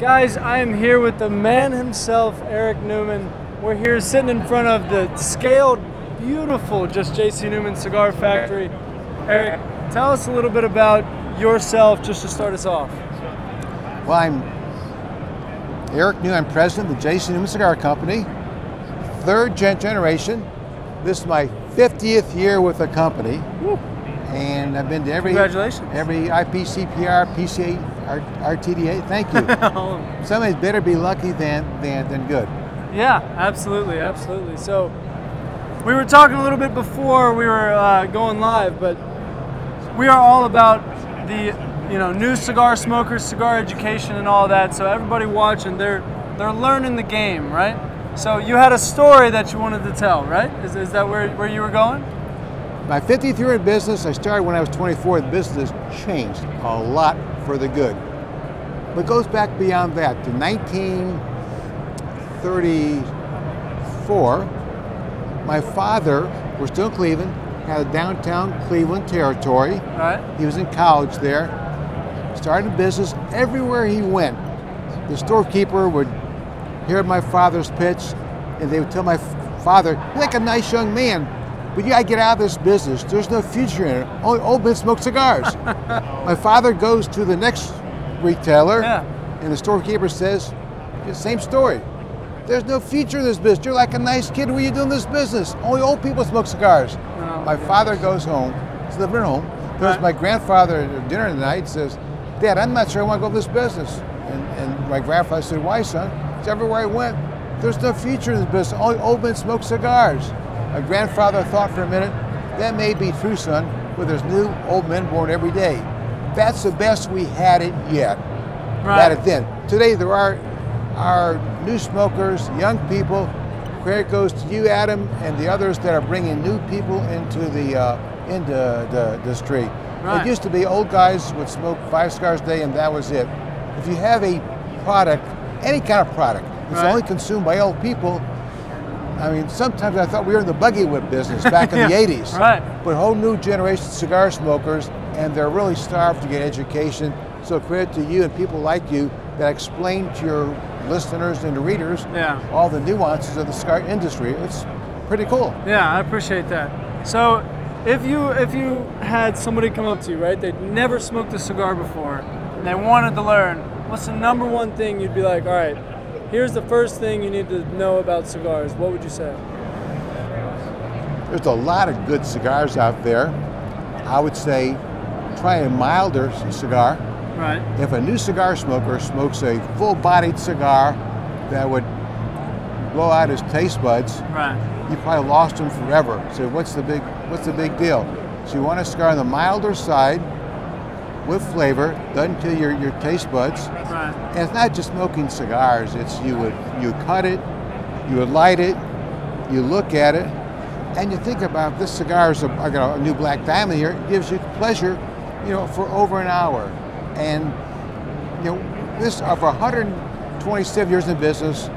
Guys, I am here with the man himself, Eric Newman. We're here sitting in front of the scaled, beautiful, just JC Newman Cigar Factory. Eric, tell us a little bit about yourself, just to start us off. Well, I'm Eric Newman. I'm president of the JC Newman Cigar Company, third generation. This is my 50th year with the company. Woo. And I've been to every IPCPR, PCA, RTDA. Thank you. Somebody's better be lucky than good. Yeah, absolutely, absolutely. So we were talking a little bit before we were going live, but we are all about the new cigar smokers, cigar education, and all that. So everybody watching, they're learning the game, right? So you had a story that you wanted to tell, right? Is that where you were going? My 50th year in business, I started when I was 24. The business has changed a lot for the good. But it goes back beyond that to 1934. My father was still in Cleveland, had a downtown Cleveland territory. All right. He was in college there. Started a business everywhere he went. The storekeeper would hear my father's pitch, and they would tell my father, "You're like a nice young man, but you gotta get out of this business. There's no future in it. Only old men smoke cigars." My father goes to the next retailer, and the storekeeper says, same story. "There's no future in this business. You're like a nice kid. What are you doing in this business? Only old people smoke cigars." Oh, my father goes home, he's living at home. There's my grandfather at dinner tonight and says, "Dad, I'm not sure I want to go to this business." And my grandfather said, "Why, son?" "It's everywhere I went. There's no future in this business. Only old men smoke cigars." My grandfather thought for a minute, "That may be true, son, but there's new old men born every day." That's the best we had it yet. Right. Had it then. Today there are new smokers, young people. Credit goes to you, Adam, and the others that are bringing new people into the street. Right. It used to be old guys would smoke 5 cigars a day and that was it. If you have a product, any kind of product, it's only consumed by old people. I mean, sometimes I thought we were in the buggy whip business back in the 80s. Right. But a whole new generation of cigar smokers, and they're really starved to get education. So credit to you and people like you that explain to your listeners and to readers all the nuances of the cigar industry. It's pretty cool. Yeah, I appreciate that. So if you had somebody come up to you, right, they'd never smoked a cigar before, and they wanted to learn, what's the number one thing you'd be like, all right, here's the first thing you need to know about cigars. What would you say? There's a lot of good cigars out there. I would say try a milder cigar. Right. If a new cigar smoker smokes a full-bodied cigar that would blow out his taste buds, you probably lost him forever. So what's the big deal? So you want a cigar on the milder side, with flavor, doesn't kill your taste buds. Right. And it's not just smoking cigars, it's you cut it, you would light it, you look at it, and you think about this cigar is I got a new Black Diamond here, it gives you pleasure, for over an hour. And this for 127 years in business,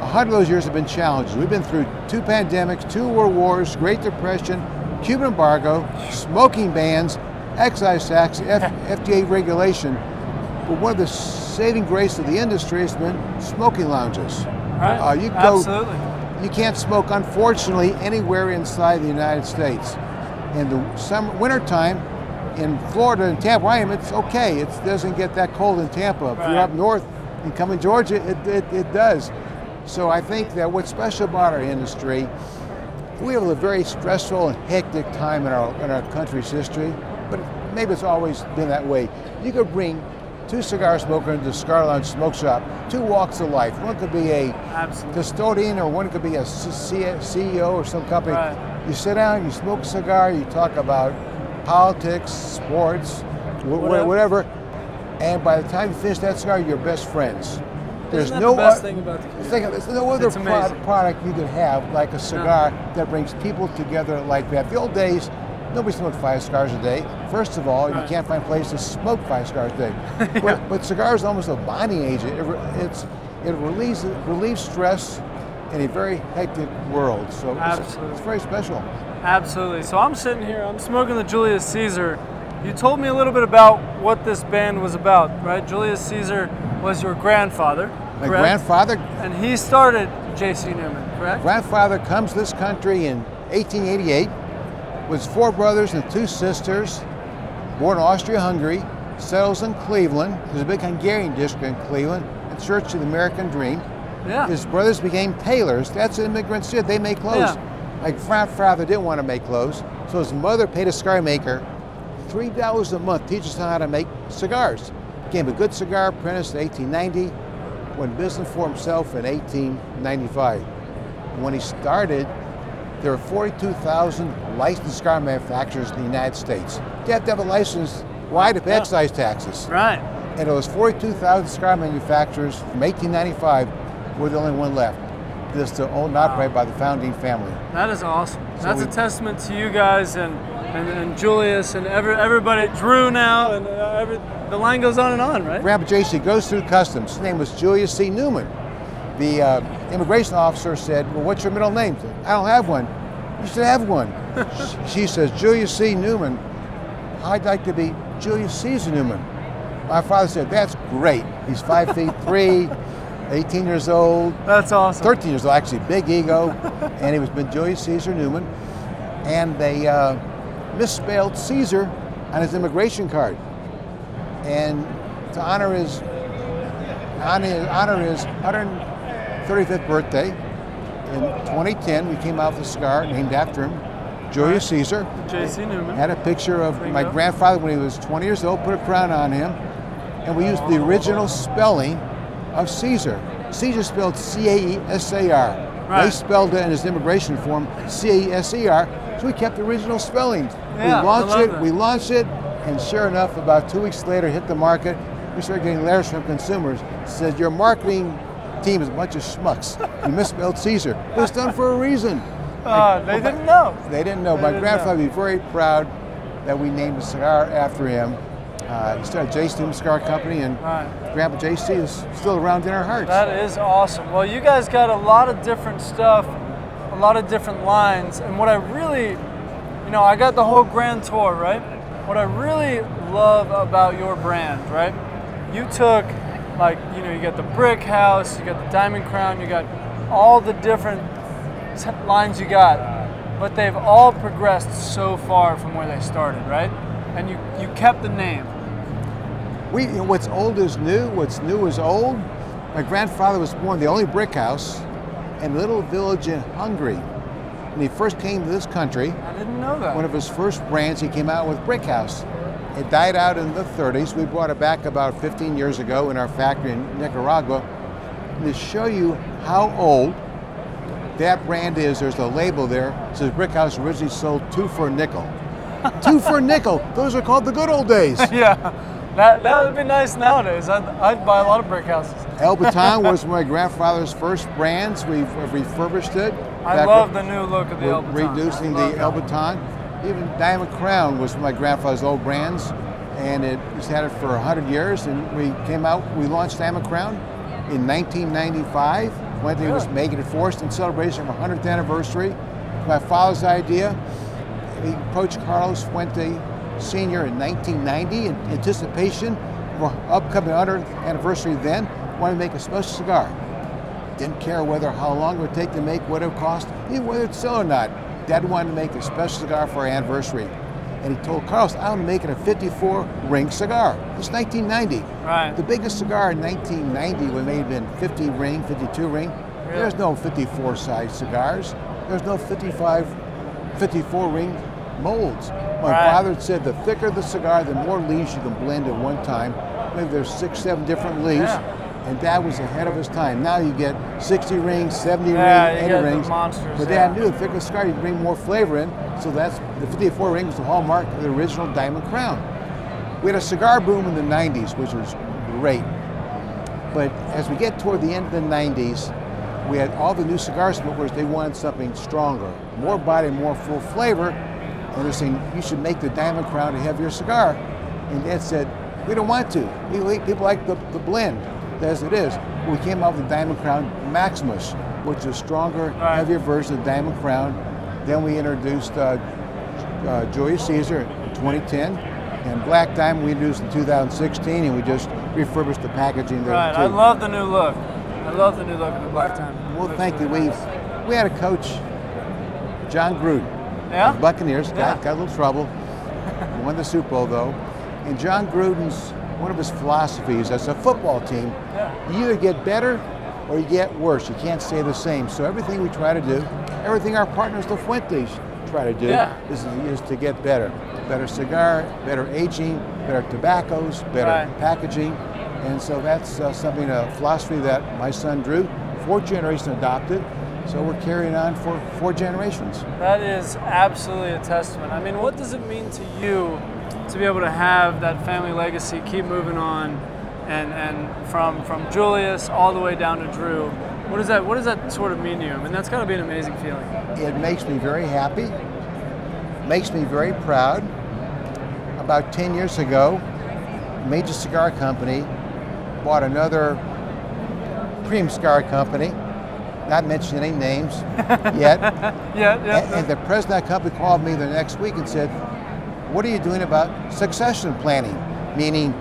100 of those years have been challenges. We've been through 2 pandemics, 2 world wars, Great Depression, Cuban embargo, smoking bans, excise tax, FDA regulation, but one of the saving grace of the industry has been smoking lounges. Right. You can't smoke, unfortunately, anywhere inside the United States. In the wintertime, in Florida and Tampa, I am, it's okay. It doesn't get that cold in Tampa. Right. If you're up north and come in Georgia, it does. So I think that what's special about our industry, we have a very stressful and hectic time in our country's history. But maybe it's always been that way. You could bring 2 cigar smokers into the cigar lounge smoke shop, 2 walks of life. One could be a custodian, or one could be a CEO or some company. Right. You sit down, you smoke a cigar, you talk about politics, sports, whatever, and by the time you finish that cigar, you're best friends. There's no other product you could have like a cigar that brings people together like that. The old days, nobody smoked 5 cigars a day. First of all, you can't find places to smoke 5 cigars a day. But cigars are almost a bonding agent. It relieves stress in a very hectic world. So it's very special. Absolutely. So I'm sitting here, I'm smoking the Julius Caesar. You told me a little bit about what this band was about, right? Julius Caesar was your grandfather. My grandfather. And he started JC Newman, correct? Grandfather comes to this country in 1888, was four brothers and two sisters, born in Austria-Hungary, settles in Cleveland. There's a big Hungarian district in Cleveland, in search of the American dream. Yeah. His brothers became tailors. That's what immigrants did. They made clothes. Yeah. My grandfather didn't want to make clothes, so his mother paid a cigar maker $3 a month, teaches him how to make cigars. Became a good cigar apprentice in 1890, went business for himself in 1895. When he started, there were 42,000 licensed cigar manufacturers in the United States. You have to have a license, why, to pay excise taxes. Right. And it was 42,000 cigar manufacturers from 1895, we're the only one left. This to own and operate by the founding family. That is awesome. So that's a testament to you guys and Julius and everybody, Drew now, and the line goes on, right? Grandpa JC goes through customs. His name was Julius C. Newman. The immigration officer said, well, what's your middle name? Said, I don't have one. You should have one. She says, Julius C. Newman. I'd like to be Julius Caesar Newman. My father said, that's great. He's 5'3", 18 years old. That's awesome. 13 years old, actually, big ego. And he was been Julius Caesar Newman. And they misspelled Caesar on his immigration card. And to honor his 135th birthday in 2010, we came out with a cigar named after him, Julius Caesar. J.C. Newman. Had a picture of my grandfather when he was 20 years old, put a crown on him, and we used the original spelling of Caesar. Caesar spelled C-A-E-S-A-R. Right. They spelled it in his immigration form C-A-E-S-E-R, so we kept the original spelling. Yeah, we launched it, and sure enough, about 2 weeks later, hit the market. We started getting letters from consumers that said, your marketing team is a bunch of schmucks. You misspelled Caesar. It was done for a reason. They didn't know. My grandfather would be very proud that we named a cigar after him. We started JC Newman Cigar Company, and Grandpa JC is still around in our hearts. That is awesome. Well, you guys got a lot of different stuff, a lot of different lines, and what I really, I got the whole Grand Tour, right? What I really love about your brand, right? You took, you got the Brick House, you got the Diamond Crown, you got all the different lines you got, but they've all progressed so far from where they started, right? And you kept the name. What's old is new, what's new is old. My grandfather was born the only brick house in a little village in Hungary. When he first came to this country, I didn't know that. One of his first brands, he came out with Brick House. It died out in the 30s. We brought it back about 15 years ago in our factory in Nicaragua. And to show you how old that brand is, there's a label there. It says Brick House originally sold 2 for a nickel. 2 for a nickel. Those are called the good old days. Yeah, that would be nice nowadays. I'd buy a lot of brick houses. El Baton was my grandfather's first brands. We've refurbished it. I love the new look of the El Baton. Reducing the El Baton. Even Diamond Crown was my grandfather's old brands, and it's had it for 100 years. And we launched Diamond Crown in 1995. One thing was making it forced in celebration of 100th anniversary. My father's idea. He approached Carlos Fuente Sr. in 1990 in anticipation of our upcoming 100th anniversary then, wanted to make a special cigar. Didn't care how long it would take to make, what it would cost, even whether it's sell or not. Dad wanted to make a special cigar for our anniversary. And he told Carlos, I'm making a 54-ring cigar. It's 1990. Right. The biggest cigar in 1990 would have been 50-ring, 52-ring. Really? There's no 54-size cigars. There's no 54-ring molds. My father said the thicker the cigar, the more leaves you can blend at one time. Maybe there's 6, 7 different leaves, and Dad was ahead of his time. Now you get 60 rings, 70 rings, 80 rings. But Dad knew the thicker the cigar, you bring more flavor in, so that's the 54 ring was the hallmark of the original Diamond Crown. We had a cigar boom in the 90s, which was great. But as we get toward the end of the 90s, we had all the new cigar smokers, they wanted something stronger, more body, more full flavor. And they're saying, you should make the Diamond Crown a heavier cigar. And Dad said, we don't want to. People like the blend as it is. We came up with the Diamond Crown Maximus, which is a stronger, heavier version of Diamond Crown. Then we introduced Julius Caesar in 2010. And Black Diamond we introduced in 2016, and we just refurbished the packaging there too. I love the new look. I love the new look of the Black Diamond. Well, thank you. We had a coach, John Gruden, the Buccaneers, got a little trouble. He won the Super Bowl, though. And John Gruden's, one of his philosophies as a football team, you either get better or you get worse. You can't stay the same. So everything we try to do, everything our partners, the Fuentes, try to do is to get better. Better cigar, better aging, better tobaccos, better packaging. And so that's something, a philosophy that my son Drew, 4th generation adopted. So we're carrying on for 4 generations. That is absolutely a testament. I mean, what does it mean to you to be able to have that family legacy keep moving on, and from Julius all the way down to Drew? What does that sort of mean to you? I mean, that's got to be an amazing feeling. It makes me very happy. Makes me very proud. About 10 years ago, a major cigar company bought another premium cigar company, not mentioning any names yet. And the president of that company called me the next week and said, what are you doing about succession planning? Meaning,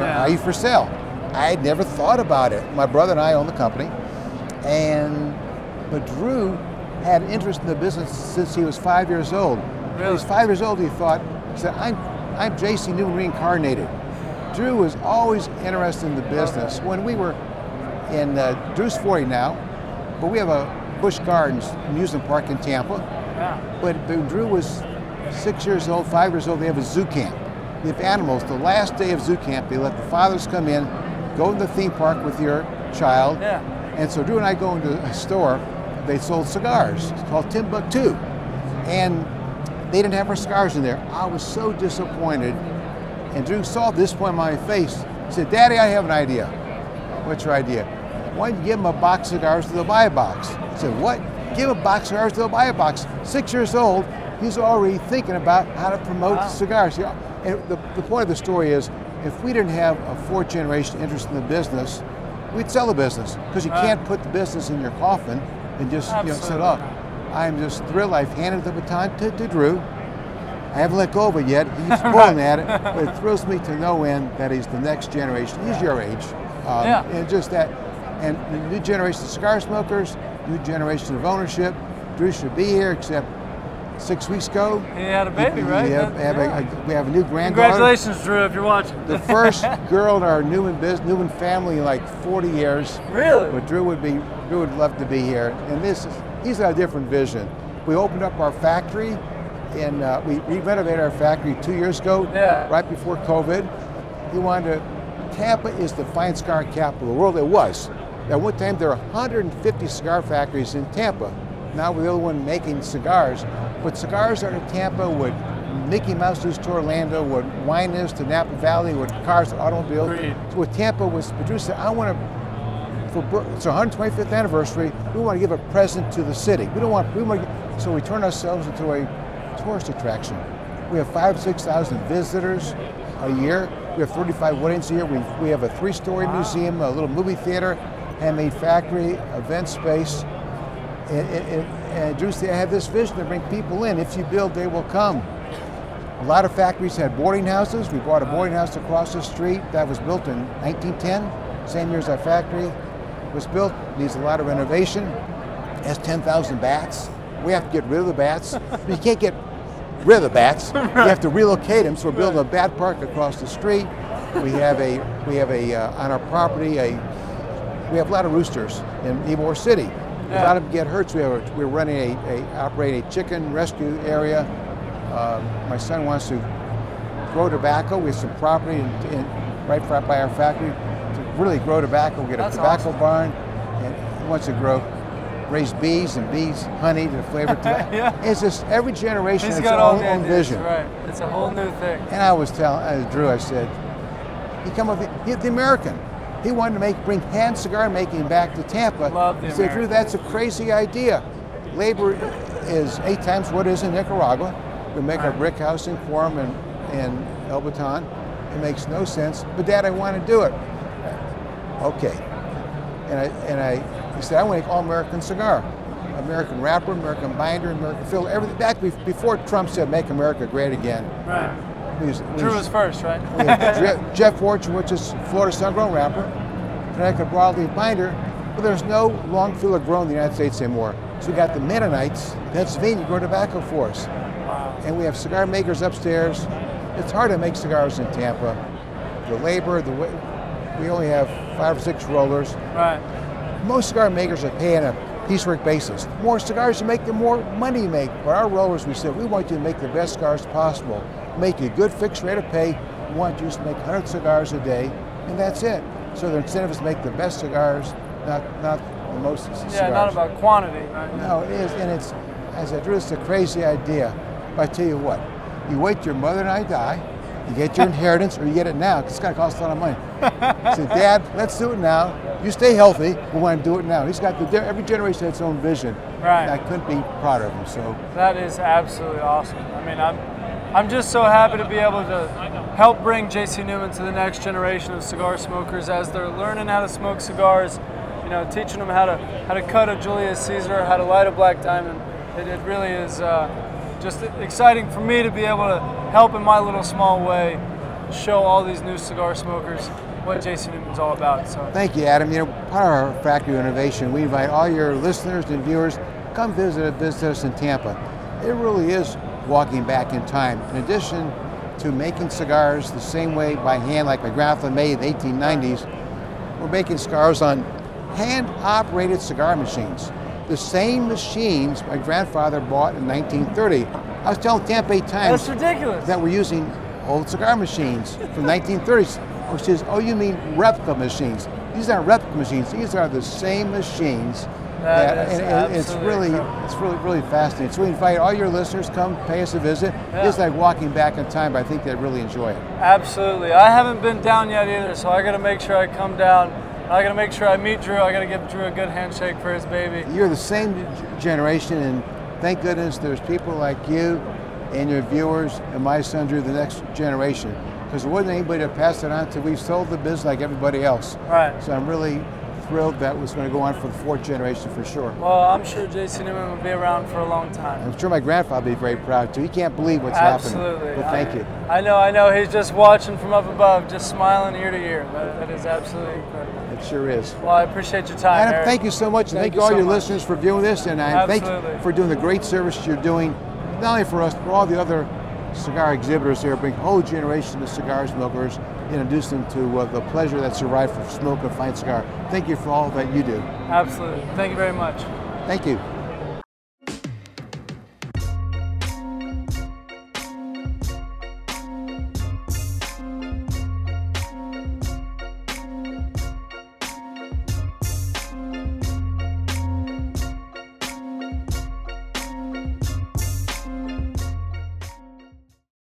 are you for sale? I had never thought about it. My brother and I own the company. But Drew had interest in the business since he was 5 years old. Really? When he was 5 years old, he said, I'm JC Newman reincarnated. Drew was always interested in the business. When we were in, Drew's 40 now, but we have a Busch Gardens amusement park in Tampa. Yeah. But Drew was 6 years old, 5 years old, they have a zoo camp. They have animals. The last day of zoo camp, they let the fathers come in, go to the theme park with your child. Yeah. And so Drew and I go into a store, they sold cigars. It's called Timbuktu. And they didn't have our cigars in there. I was so disappointed. And Drew saw this point on my face. He said, Daddy, I have an idea. What's your idea? Why don't you give him a box of cigars to the buy box? I said, what? Give a box of cigars to the buy box. 6 years old, he's already thinking about how to promote cigars. And the point of the story is, if we didn't have a 4th generation interest in the business, we'd sell the business. Because you can't put the business in your coffin and just set up. I'm just thrilled. I've handed the baton to Drew. I haven't let go of it yet. He's pulling at it, but it thrills me to no end that he's the next generation. He's your age. And just that, and the new generation of cigar smokers, new generation of ownership. Drew should be here, except 6 weeks ago. He had a baby, right? We have a new granddaughter. Congratulations, Drew, if you're watching. The first girl in our Newman family in like 40 years. Really? But Drew would love to be here. And he's got a different vision. We opened up our factory, and we renovated our factory 2 years ago, right before COVID. Tampa is the fine cigar capital of the world. It was. At one time, there were 150 cigar factories in Tampa. Now we're the only one making cigars. But cigars are in Tampa what Mickey Mouse is to Orlando, what wine is to Napa Valley, what cars to automobiles. So what Tampa was producing, it's our 125th anniversary, we want to give a present to the city. So we turn ourselves into a tourist attraction. We have 5,000 to 6,000 visitors a year. We have 35 weddings a year. We have a 3-story museum, a little movie theater, handmade factory, event space. And Drew said, I have this vision to bring people in. If you build, they will come. A lot of factories had boarding houses. We bought a boarding house across the street that was built in 1910, same year as our factory was built. Needs a lot of renovation. It has 10,000 bats. We have to get rid of the bats. You can't get rid of the bats. You have to relocate them. So we're building a bat park across the street. We have on our property we have a lot of roosters in Ybor City. A lot of them get hurt, so we're running operating a chicken rescue area. My son wants to grow tobacco. We have some property right by our factory to really grow tobacco. We get a tobacco barn, and he wants to raise bees and bees honey to flavor tobacco. It's just every generation has its own vision. Right. It's a whole new thing. And I was telling Drew, I said, he's the American. He wanted to bring hand cigar making back to Tampa. He said, Drew, that's a crazy idea. Labor is 8 times what it is in Nicaragua. We make our Brick House in Quorum and El Baton. It makes no sense. But Dad, I want to do it. Okay. He said, I want to make all American cigar. American wrapper, American binder, American filler, everything back before Trump said, make America great again. Right. Drew was first, right? Jeff Fortune, which is Florida Sun Grown wrapper, Connecticut Broadleaf binder, but there's no long filler grown in the United States anymore. So we got the Mennonites, Pennsylvania, grow tobacco for us. Wow. And we have cigar makers upstairs. It's hard to make cigars in Tampa. The labor, we only have 5 or 6 rollers. Right. Most cigar makers are paying a piecework basis. The more cigars you make, the more money you make. But our rollers, we said, we want you to make the best cigars possible. Make you a good fixed rate of pay. We want you to make 100 cigars a day, and that's it. So the incentive is to make the best cigars, not the most cigars. Yeah, not about quantity. Right? No, it is, and it's, as I drew, it's a crazy idea. But I tell you what, you wait your mother and I die, you get your inheritance, or you get it now, because it's going to cost a lot of money. Say, Dad, let's do it now. You stay healthy, we want to do it now. He's got every generation has its own vision. Right. And I couldn't be prouder of him. So that is absolutely awesome. I mean, I'm just so happy to be able to help bring JC Newman to the next generation of cigar smokers as they're learning how to smoke cigars. You know, teaching them how to cut a Julius Caesar, how to light a Black Diamond. It really is. Just exciting for me to be able to help in my little small way show all these new cigar smokers what JC Newman's all about. So thank you, Adam. You know, part of our factory innovation, we invite all your listeners and viewers, come visit us in Tampa. It really is walking back in time. In addition to making cigars the same way by hand like my grandfather made in the 1890s, we're making cigars on hand-operated cigar machines. The same machines my grandfather bought in 1930. I was telling Tampa 8 times that we're using old cigar machines from 1930s. Oh, she says, oh, you mean replica machines. These aren't replica machines. These are the same machines. It's really fascinating. So we invite all your listeners, come pay us a visit. Yeah. It's like walking back in time, but I think they'd really enjoy it. Absolutely. I haven't been down yet either, so I got to make sure I come down. I got to make sure I meet Drew. I got to give Drew a good handshake for his baby. You're the same generation, and thank goodness there's people like you and your viewers and my son Drew, the next generation, because there wasn't anybody to pass it on until we've sold the business like everybody else. Right. So I'm really thrilled that was going to go on for the 4th generation for sure. Well, I'm sure JC Newman will be around for a long time. I'm sure my grandfather will be very proud too. He can't believe what's happening. But thank you. I know. He's just watching from up above, just smiling ear to ear. That is absolutely incredible. Sure is. Well, I appreciate your time, Adam, Eric. Thank you so much. Thank you all your listeners for viewing this, and I thank you for doing the great service you're doing, not only for us, but for all the other cigar exhibitors here. Bring a whole generation of cigar smokers and introduce them to the pleasure that's derived from smoking a fine cigar. Thank you for all that you do. Absolutely. Thank you very much. Thank you.